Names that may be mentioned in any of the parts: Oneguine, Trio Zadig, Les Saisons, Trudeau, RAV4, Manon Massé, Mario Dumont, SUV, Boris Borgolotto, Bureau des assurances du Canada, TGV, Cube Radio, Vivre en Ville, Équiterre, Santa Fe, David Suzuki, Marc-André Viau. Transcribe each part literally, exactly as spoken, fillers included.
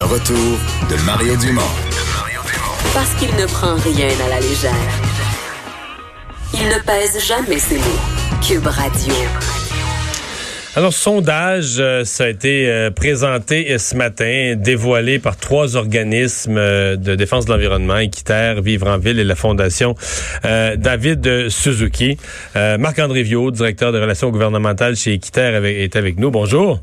Retour de Mario Dumont. Parce qu'il ne prend rien à la légère. Il ne pèse jamais ses mots. Cube Radio. Alors, sondage, ça a été présenté ce matin, dévoilé par trois organismes de défense de l'environnement, Équiterre, Vivre en Ville et la Fondation euh, David Suzuki. Euh, Marc-André Viau, directeur des relations gouvernementales chez Équiterre, est avec nous. Bonjour.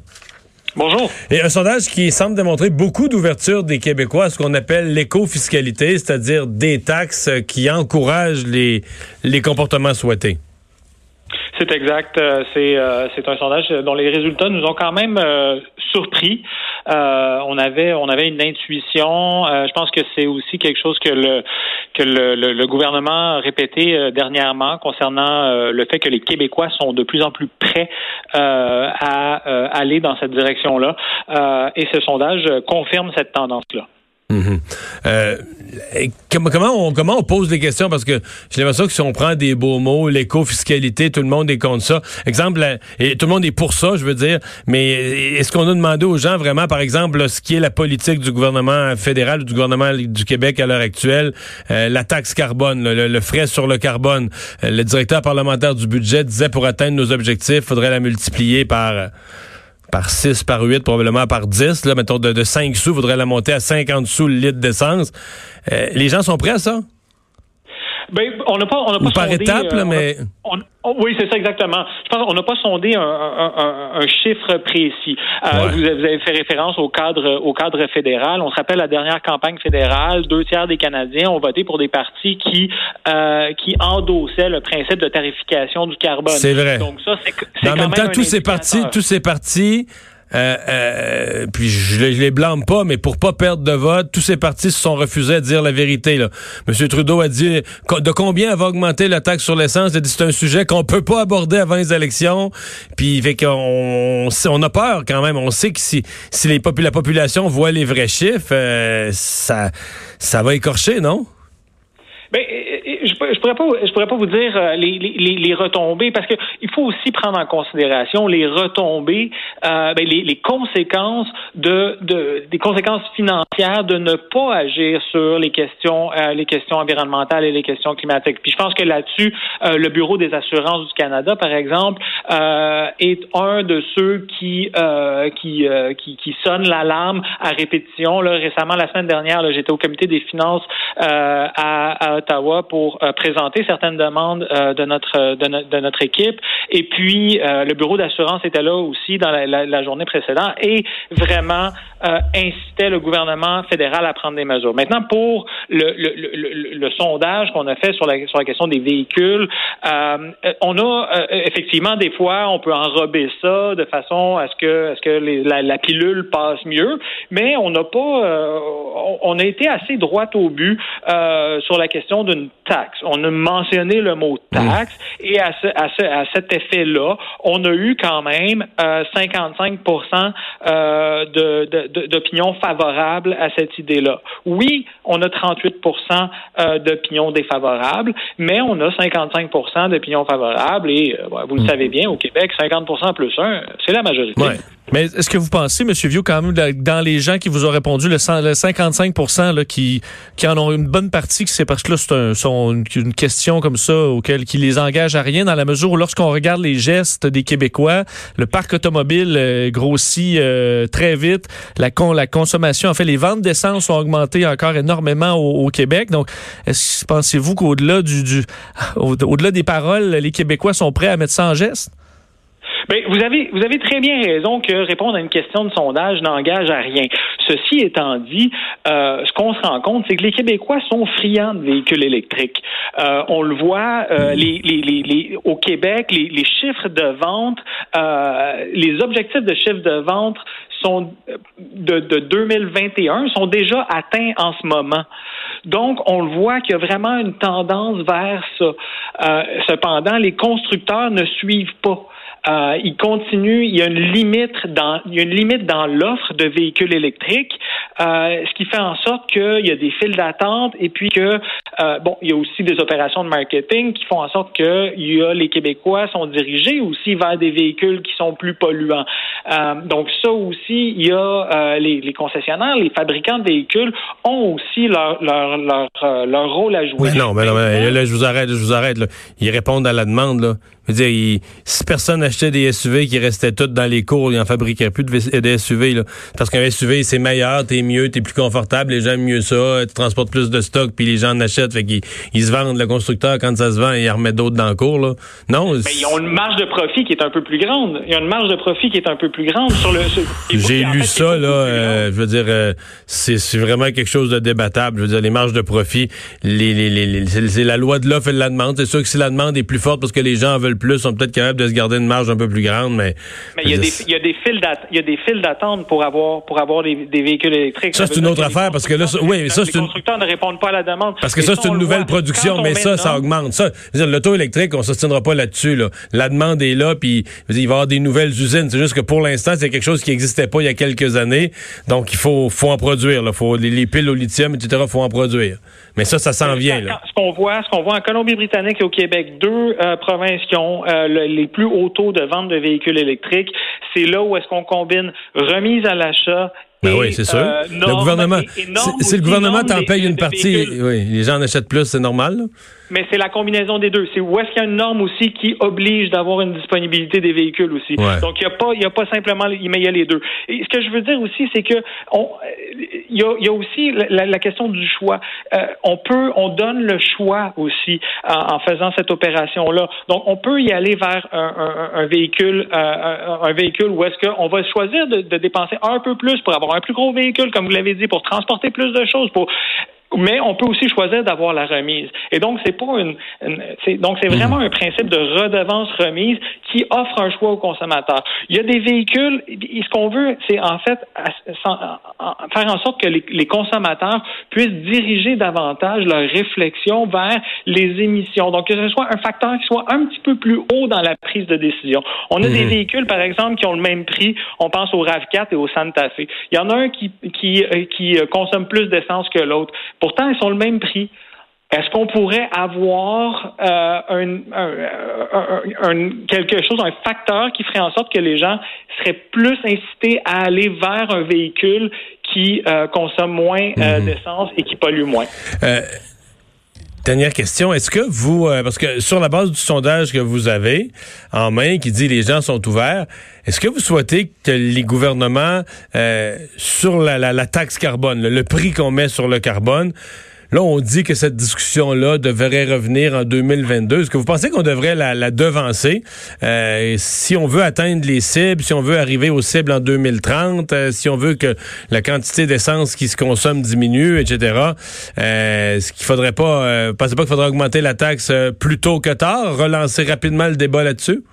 Bonjour. Et un sondage qui semble démontrer beaucoup d'ouverture des Québécois à ce qu'on appelle l'éco-fiscalité, c'est-à-dire des taxes qui encouragent les, les comportements souhaités. C'est exact. C'est, euh, c'est un sondage dont les résultats nous ont quand même euh, surpris. Euh, on avait on avait une intuition. Euh, je pense que c'est aussi quelque chose que le que le, le, le gouvernement a répété euh, dernièrement concernant euh, le fait que les Québécois sont de plus en plus prêts euh, à euh, aller dans cette direction-là. Euh, et ce sondage confirme cette tendance-là. Mm-hmm. Euh, comment, on, comment on pose des questions? Parce que j'ai l'impression que si on prend des beaux mots, l'éco-fiscalité, tout le monde est contre ça. Exemple, et tout le monde est pour ça, je veux dire. Mais est-ce qu'on a demandé aux gens vraiment, par exemple, ce qui est la politique du gouvernement fédéral ou du gouvernement du Québec à l'heure actuelle, euh, la taxe carbone, le, le frais sur le carbone? Le directeur parlementaire du budget disait pour atteindre nos objectifs, il faudrait la multiplier par... par six, par huit, probablement par dix. Là, mettons, de, de cinq sous, voudrait la monter à cinquante sous le litre d'essence. Euh, les gens sont prêts à ça? Ben, on n'a pas, on n'a pas par sondé, étape, là, euh, mais... On a, on, oui, c'est ça, exactement. Je pense qu'on n'a pas sondé un, un, un, un chiffre précis. Euh, ouais. Vous avez fait référence au cadre, au cadre fédéral. On se rappelle la dernière campagne fédérale. Deux tiers des Canadiens ont voté pour des partis qui, euh, qui endossaient le principe de tarification du carbone. C'est vrai. Donc ça, c'est, c'est en quand même, même temps, tous ces partis, tous ces partis, Euh, euh, puis je, je les blâme pas, mais pour pas perdre de vote, tous ces partis se sont refusés à dire la vérité, là. M. Trudeau a dit co- de combien elle va augmenter la taxe sur l'essence. Il a dit c'est un sujet qu'on peut pas aborder avant les élections. Puis fait qu'on, on, on a peur quand même. On sait que si, si les popul- la population voit les vrais chiffres, euh, ça, ça va écorcher, non? Ben, je, je pourrais pas, je pourrais pas vous dire euh, les, les, les retombées parce que il faut aussi prendre en considération les retombées, euh, ben, les, les conséquences de, de, des conséquences financières de ne pas agir sur les questions, euh, les questions environnementales et les questions climatiques. Puis je pense que là-dessus, euh, le Bureau des assurances du Canada, par exemple, euh, est un de ceux qui, euh, qui, euh, qui, qui sonne l'alarme à répétition. Là, récemment, la semaine dernière, là, j'étais au comité des finances euh, à, à Ottawa pour euh, présenter certaines demandes euh, de notre de, no- de notre équipe. Et puis, euh, le bureau d'assurance était là aussi dans la, la, la journée précédente et vraiment euh, incitait le gouvernement fédéral à prendre des mesures. Maintenant, pour le, le, le, le sondage qu'on a fait sur la, sur la question des véhicules, euh, on a euh, effectivement des fois, on peut enrober ça de façon à ce que, à ce que les, la, la pilule passe mieux, mais on n'a pas, euh, on a été assez droit au but euh, sur la question d'une taxe. On a mentionné le mot taxe et à, ce, à, ce, à cet effet-là, on a eu quand même euh, cinquante-cinq pour cent euh, de, de, de, d'opinions favorables à cette idée-là. Oui, on a trente-huit pour cent euh, d'opinions défavorables, mais on a cinquante-cinq pour cent d'opinions favorables et euh, vous le savez bien, au Québec, cinquante pour cent plus un, c'est la majorité. Ouais. Mais est-ce que vous pensez, M. Viau, quand même, dans les gens qui vous ont répondu, le cinquante-cinq pour cent là, qui, qui en ont une bonne partie, c'est parce que là, c'est un, son, une question comme ça auquel, qui les engage à rien, dans la mesure où lorsqu'on regarde les gestes des Québécois, le parc automobile euh, grossit euh, très vite, la, con, la consommation, en fait, les ventes d'essence ont augmenté encore énormément au, au Québec. Donc, est-ce, pensez-vous qu'au-delà du, du au, au-delà des paroles, les Québécois sont prêts à mettre ça en geste? Bien, vous avez vous avez très bien raison que répondre à une question de sondage n'engage à rien. Ceci étant dit, euh, ce qu'on se rend compte, c'est que les Québécois sont friands de véhicules électriques. Euh, on le voit, euh, les, les, les, les, au Québec, les, les chiffres de vente, euh, les objectifs de chiffre de vente sont de, de deux mille vingt et un sont déjà atteints en ce moment. Donc, on le voit qu'il y a vraiment une tendance vers ça. Euh, cependant, les constructeurs ne suivent pas. Euh, il continue, il y a une limite dans, il y a une limite dans l'offre de véhicules électriques, euh, ce qui fait en sorte qu'il y a des files d'attente et puis que, euh, bon, il y a aussi des opérations de marketing qui font en sorte que il y a, les Québécois sont dirigés aussi vers des véhicules qui sont plus polluants. Euh, donc ça aussi, il y a euh, les, les concessionnaires, les fabricants de véhicules ont aussi leur leur leur euh, leur rôle à jouer. Oui, non, mais non, mais là je vous arrête, je vous arrête. Là. Ils répondent à la demande là. Je veux dire, ils, si personne achetait des S U V qui restaient toutes dans les cours, ils n'en fabriqueraient plus de, de S U V. Là. Parce qu'un S U V, c'est meilleur, t'es mieux, t'es plus confortable, les gens aiment mieux ça, tu transportes plus de stock, puis les gens en achètent. Fait qu'ils ils se vendent, le constructeur, quand ça se vend, il en remet d'autres dans le cours. Là. Non. Mais ils ont une marge de profit qui est un peu plus grande. Ils ont une marge de profit qui est un peu plus grande sur le. Sur, J'ai lu fait, ça, là. Euh, je veux dire, euh, c'est, c'est vraiment quelque chose de débattable. Je veux dire, les marges de profit, les, les, les, les, c'est, c'est la loi de l'offre et de la demande. C'est sûr que si la demande est plus forte parce que les gens en veulent plus, sont peut-être capables de se garder une marge un peu plus grande, mais... Mais il y a des, il y a des files d'attente, il y a des files d'attente pour avoir, pour avoir des, des véhicules électriques. Ça, ça c'est une autre affaire, parce que là, ça, oui, mais ça, c'est une... Les constructeurs ne répondent pas à la demande. Parce que ça, ça c'est une nouvelle production, mais ça, ça augmente. Ça, je veux dire, l'auto électrique, on s'obstinera pas là-dessus, là. La demande est là, puis il va y avoir des nouvelles usines. C'est juste que pour l'instant, c'est quelque chose qui n'existait pas il y a quelques années, donc il faut, faut en produire, là. Faut, les, les piles au lithium, et cetera, faut en produire. Mais ça, ça s'en vient, là. Ce qu'on voit, ce qu'on voit en Colombie-Britannique et au Québec, deux euh, provinces qui ont euh, le, les plus hauts taux de vente de véhicules électriques, c'est là où est-ce qu'on combine remise à l'achat. Ben oui, c'est sûr. Euh, norme, le gouvernement, si le gouvernement t'en paye une partie, oui, les gens en achètent plus, c'est normal. Là. Mais c'est la combinaison des deux. C'est où est-ce qu'il y a une norme aussi qui oblige d'avoir une disponibilité des véhicules aussi. Ouais. Donc il y a pas, il y a pas simplement, mais il y a les deux. Et ce que je veux dire aussi, c'est que on, il y a, il y a aussi la, la question du choix. Euh, on peut, on donne le choix aussi en, en faisant cette opération-là. Donc on peut y aller vers un, un, un véhicule, euh, un, un véhicule où est-ce qu'on va choisir de, de dépenser un peu plus pour avoir un plus gros véhicule, comme vous l'avez dit, pour transporter plus de choses, pour... mais on peut aussi choisir d'avoir la remise. Et donc, c'est pas une, une c'est, donc c'est vraiment mmh. un principe de redevance-remise qui offre un choix au consommateur. Il y a des véhicules, et ce qu'on veut, c'est en fait faire en sorte que les, les consommateurs puissent diriger davantage leur réflexion vers les émissions. Donc, que ce soit un facteur qui soit un petit peu plus haut dans la prise de décision. On a mmh. des véhicules, par exemple, qui ont le même prix. On pense au R A V quatre et au Santa Fe. Il y en a un qui, qui, qui consomme plus d'essence que l'autre. Pourtant, ils sont le même prix. Est-ce qu'on pourrait avoir euh, un, un, un, un, quelque chose, un facteur qui ferait en sorte que les gens seraient plus incités à aller vers un véhicule qui euh, consomme moins euh, mmh. d'essence et qui pollue moins? Euh, dernière question. Est-ce que vous, euh, parce que sur la base du sondage que vous avez en main, qui dit les gens sont ouverts, est-ce que vous souhaitez que les gouvernements, euh, sur la, la, la taxe carbone, le, le prix qu'on met sur le carbone, là, on dit que cette discussion-là devrait revenir en deux mille vingt-deux. Est-ce que vous pensez qu'on devrait la, la devancer? Euh, si on veut atteindre les cibles, si on veut arriver aux cibles en deux mille trente, euh, si on veut que la quantité d'essence qui se consomme diminue, et cetera, euh, est-ce qu'il faudrait pas... Euh, pensez pas qu'il faudrait augmenter la taxe plus tôt que tard? Relancer rapidement le débat là-dessus?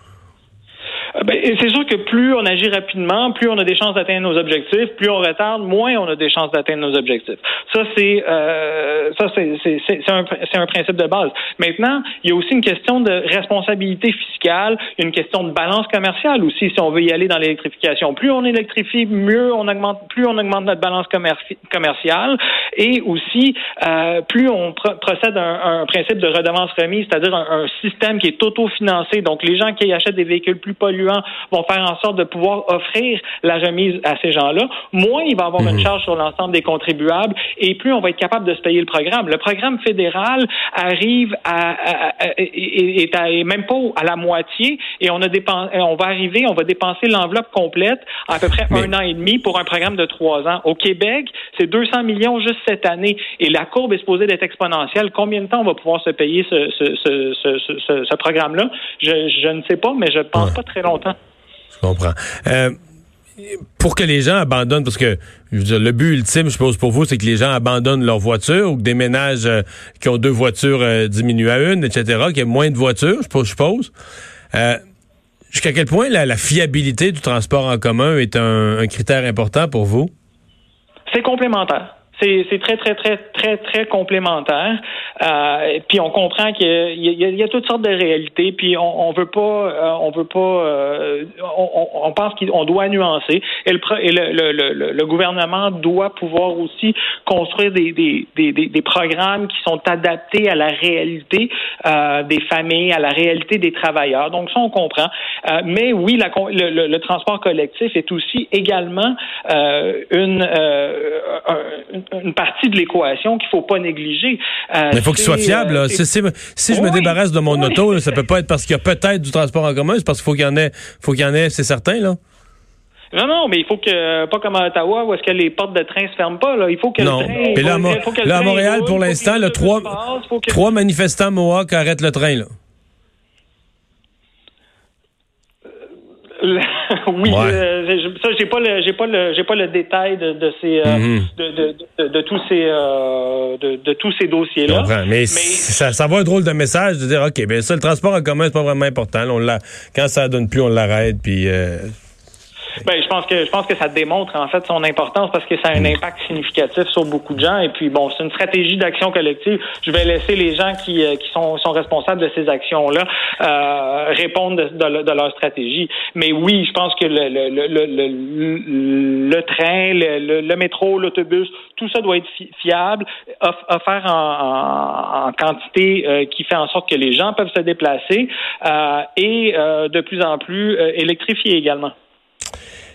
Ben, c'est sûr que plus on agit rapidement, plus on a des chances d'atteindre nos objectifs, plus on retarde, moins on a des chances d'atteindre nos objectifs. Ça, c'est euh, ça c'est, c'est, c'est, c'est, un, c'est un principe de base. Maintenant, il y a aussi une question de responsabilité fiscale, il y a une question de balance commerciale aussi, si on veut y aller dans l'électrification. Plus on électrifie, mieux on augmente, plus on augmente notre balance commerci- commerciale et aussi, euh, plus on pr- procède à un, un principe de redevance-remise, c'est-à-dire un, un système qui est autofinancé. Donc, les gens qui achètent des véhicules plus polluants vont faire en sorte de pouvoir offrir la remise à ces gens-là, moins il va avoir mmh. une charge sur l'ensemble des contribuables et plus on va être capable de se payer le programme. Le programme fédéral arrive à, à, à, est à, est même pas à la moitié et on, a dépens, on va arriver, on va dépenser l'enveloppe complète à, à peu près Mais... un an et demi pour un programme de trois ans. Au Québec, c'est deux cents millions juste cette année et la courbe est supposée d'être exponentielle. Combien de temps on va pouvoir se payer ce, ce, ce, ce, ce, ce programme-là? Je, je ne sais pas, mais je pense ouais. pas très longtemps. Je comprends. Euh, pour que les gens abandonnent, parce que je veux dire, le but ultime, je suppose, pour vous, c'est que les gens abandonnent leur voiture ou que des ménages euh, qui ont deux voitures euh, diminuent à une, et cetera, qu'il y ait moins de voitures, je suppose. Euh, Jusqu'à quel point la, la fiabilité du transport en commun est un, un critère important pour vous? C'est complémentaire. C'est, c'est très, très, très, très, très complémentaire. Euh, puis on comprend qu'il y a, il y a, il y a toutes sortes de réalités. Puis on, on veut pas, euh, on veut pas, euh, on, on pense qu'on doit nuancer. Et, le, et le, le, le, le gouvernement doit pouvoir aussi construire des, des, des, des, des programmes qui sont adaptés à la réalité euh, des familles, à la réalité des travailleurs. Donc ça on comprend. Euh, mais oui, la, le, le, le transport collectif est aussi également euh, une, euh, une une partie de l'équation qu'il faut pas négliger. Euh, Mais il faut qu'il soit fiable. Là. C'est, c'est, si je oui, me débarrasse de mon oui. auto, là, ça peut pas être parce qu'il y a peut-être du transport en commun, c'est parce qu'il faut qu'il y en ait, faut qu'il y en ait, c'est certain, là. Non, non, mais il faut que, pas comme à Ottawa, où est-ce que les portes de train se ferment pas, là. Il faut que non. le train... Non, mais là, faut, à, faut là à Montréal, roule, pour l'instant, le trois, passe, que... trois manifestants Mohawk arrêtent le train, là. oui, ouais. euh, ça j'ai pas le j'ai pas le j'ai pas le détail de, de ces euh, mm-hmm. de, de, de, de tous ces euh, de, de tous ces dossiers là. Mais, mais ça ça va un drôle de message de dire ok ben ça le transport en commun c'est pas vraiment important. Là, on l'a quand ça donne plus on l'arrête puis. Euh... Ben, je pense que je pense que ça démontre en fait son importance parce que ça a un impact significatif sur beaucoup de gens et puis bon c'est une stratégie d'action collective. Je vais laisser les gens qui qui sont sont responsables de ces actions là euh, répondre de, de, de leur stratégie. Mais oui, je pense que le le le le, le, le train, le, le, le métro, l'autobus, tout ça doit être fi- fiable, off- offert en, en, en quantité euh, qui fait en sorte que les gens peuvent se déplacer euh, et euh, de plus en plus euh, électrifié également.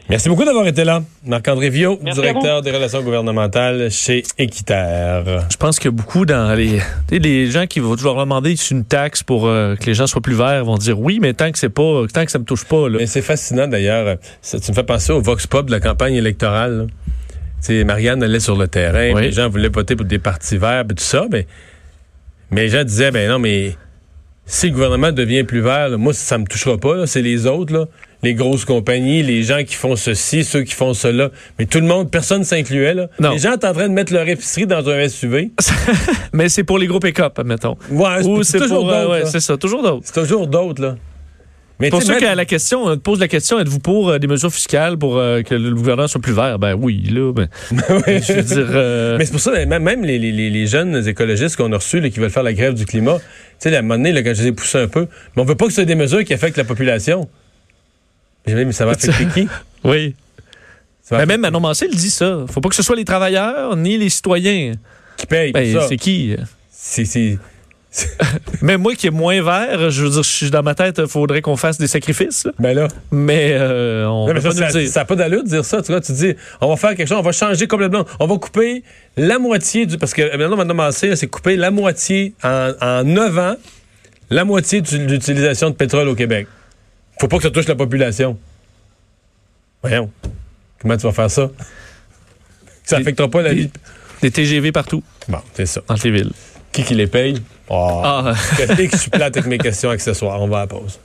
Merci beaucoup d'avoir été là. Marc-André Viau, Merci directeur des relations gouvernementales chez Équiterre. Je pense que beaucoup dans les... les gens qui vont toujours demander une taxe pour euh, que les gens soient plus verts vont dire oui, mais tant que c'est pas, tant que ça me touche pas. Là. Mais c'est fascinant d'ailleurs. Ça, tu me fais penser au vox pop de la campagne électorale. Marianne allait sur le terrain, oui. Les gens voulaient voter pour des partis verts, ben, tout ça, mais, mais les gens disaient, ben non, mais si le gouvernement devient plus vert, là, moi, ça me touchera pas, là, c'est les autres, là. Les grosses compagnies, les gens qui font ceci, ceux qui font cela. Mais tout le monde, personne ne s'incluait. Là. Les gens étaient en train de mettre leur épicerie dans un S U V. Mais c'est pour les gros pick-up, admettons. Ouais, Ou c'est, c'est toujours pour, d'autres. Ouais, c'est ça, toujours d'autres. C'est toujours d'autres, là. Mais pour ceux même... qui ont la question, on te pose la question, êtes-vous pour euh, des mesures fiscales pour euh, que le gouvernement soit plus vert? Ben oui, là. Ben, je veux dire, euh... Mais c'est pour ça, même les, les, les jeunes écologistes qu'on a reçus, là, qui veulent faire la grève du climat, tu sais, à un moment donné, là, quand je les ai poussés un peu, mais on veut pas que ce soit des mesures qui affectent la population. Mais ça va affecter qui? Oui. Ça va ben affecter... Même Manon Massé le dit, ça. Faut pas que ce soit les travailleurs ni les citoyens. Qui payent ben, pour ça. C'est qui? C'est... c'est... Même moi qui est moins vert, je veux dire, je suis dans ma tête, il faudrait qu'on fasse des sacrifices. Là. Ben là. Mais euh, on non, mais ça, pas ça, ça n'a pas d'allure de dire ça. Tu vois, tu dis, on va faire quelque chose, on va changer complètement. On va couper la moitié du... Parce que maintenant, Manon Massé, c'est couper la moitié en, en neuf ans, la moitié de l'utilisation de pétrole au Québec. Faut pas que ça touche la population. Voyons. Comment tu vas faire ça? Ça affectera pas la vie. Des T G V partout. Bon, c'est ça. Dans les villes. Qui qui les paye? Oh. Ah. T'es que je suis plate avec mes questions accessoires. On va à la pause.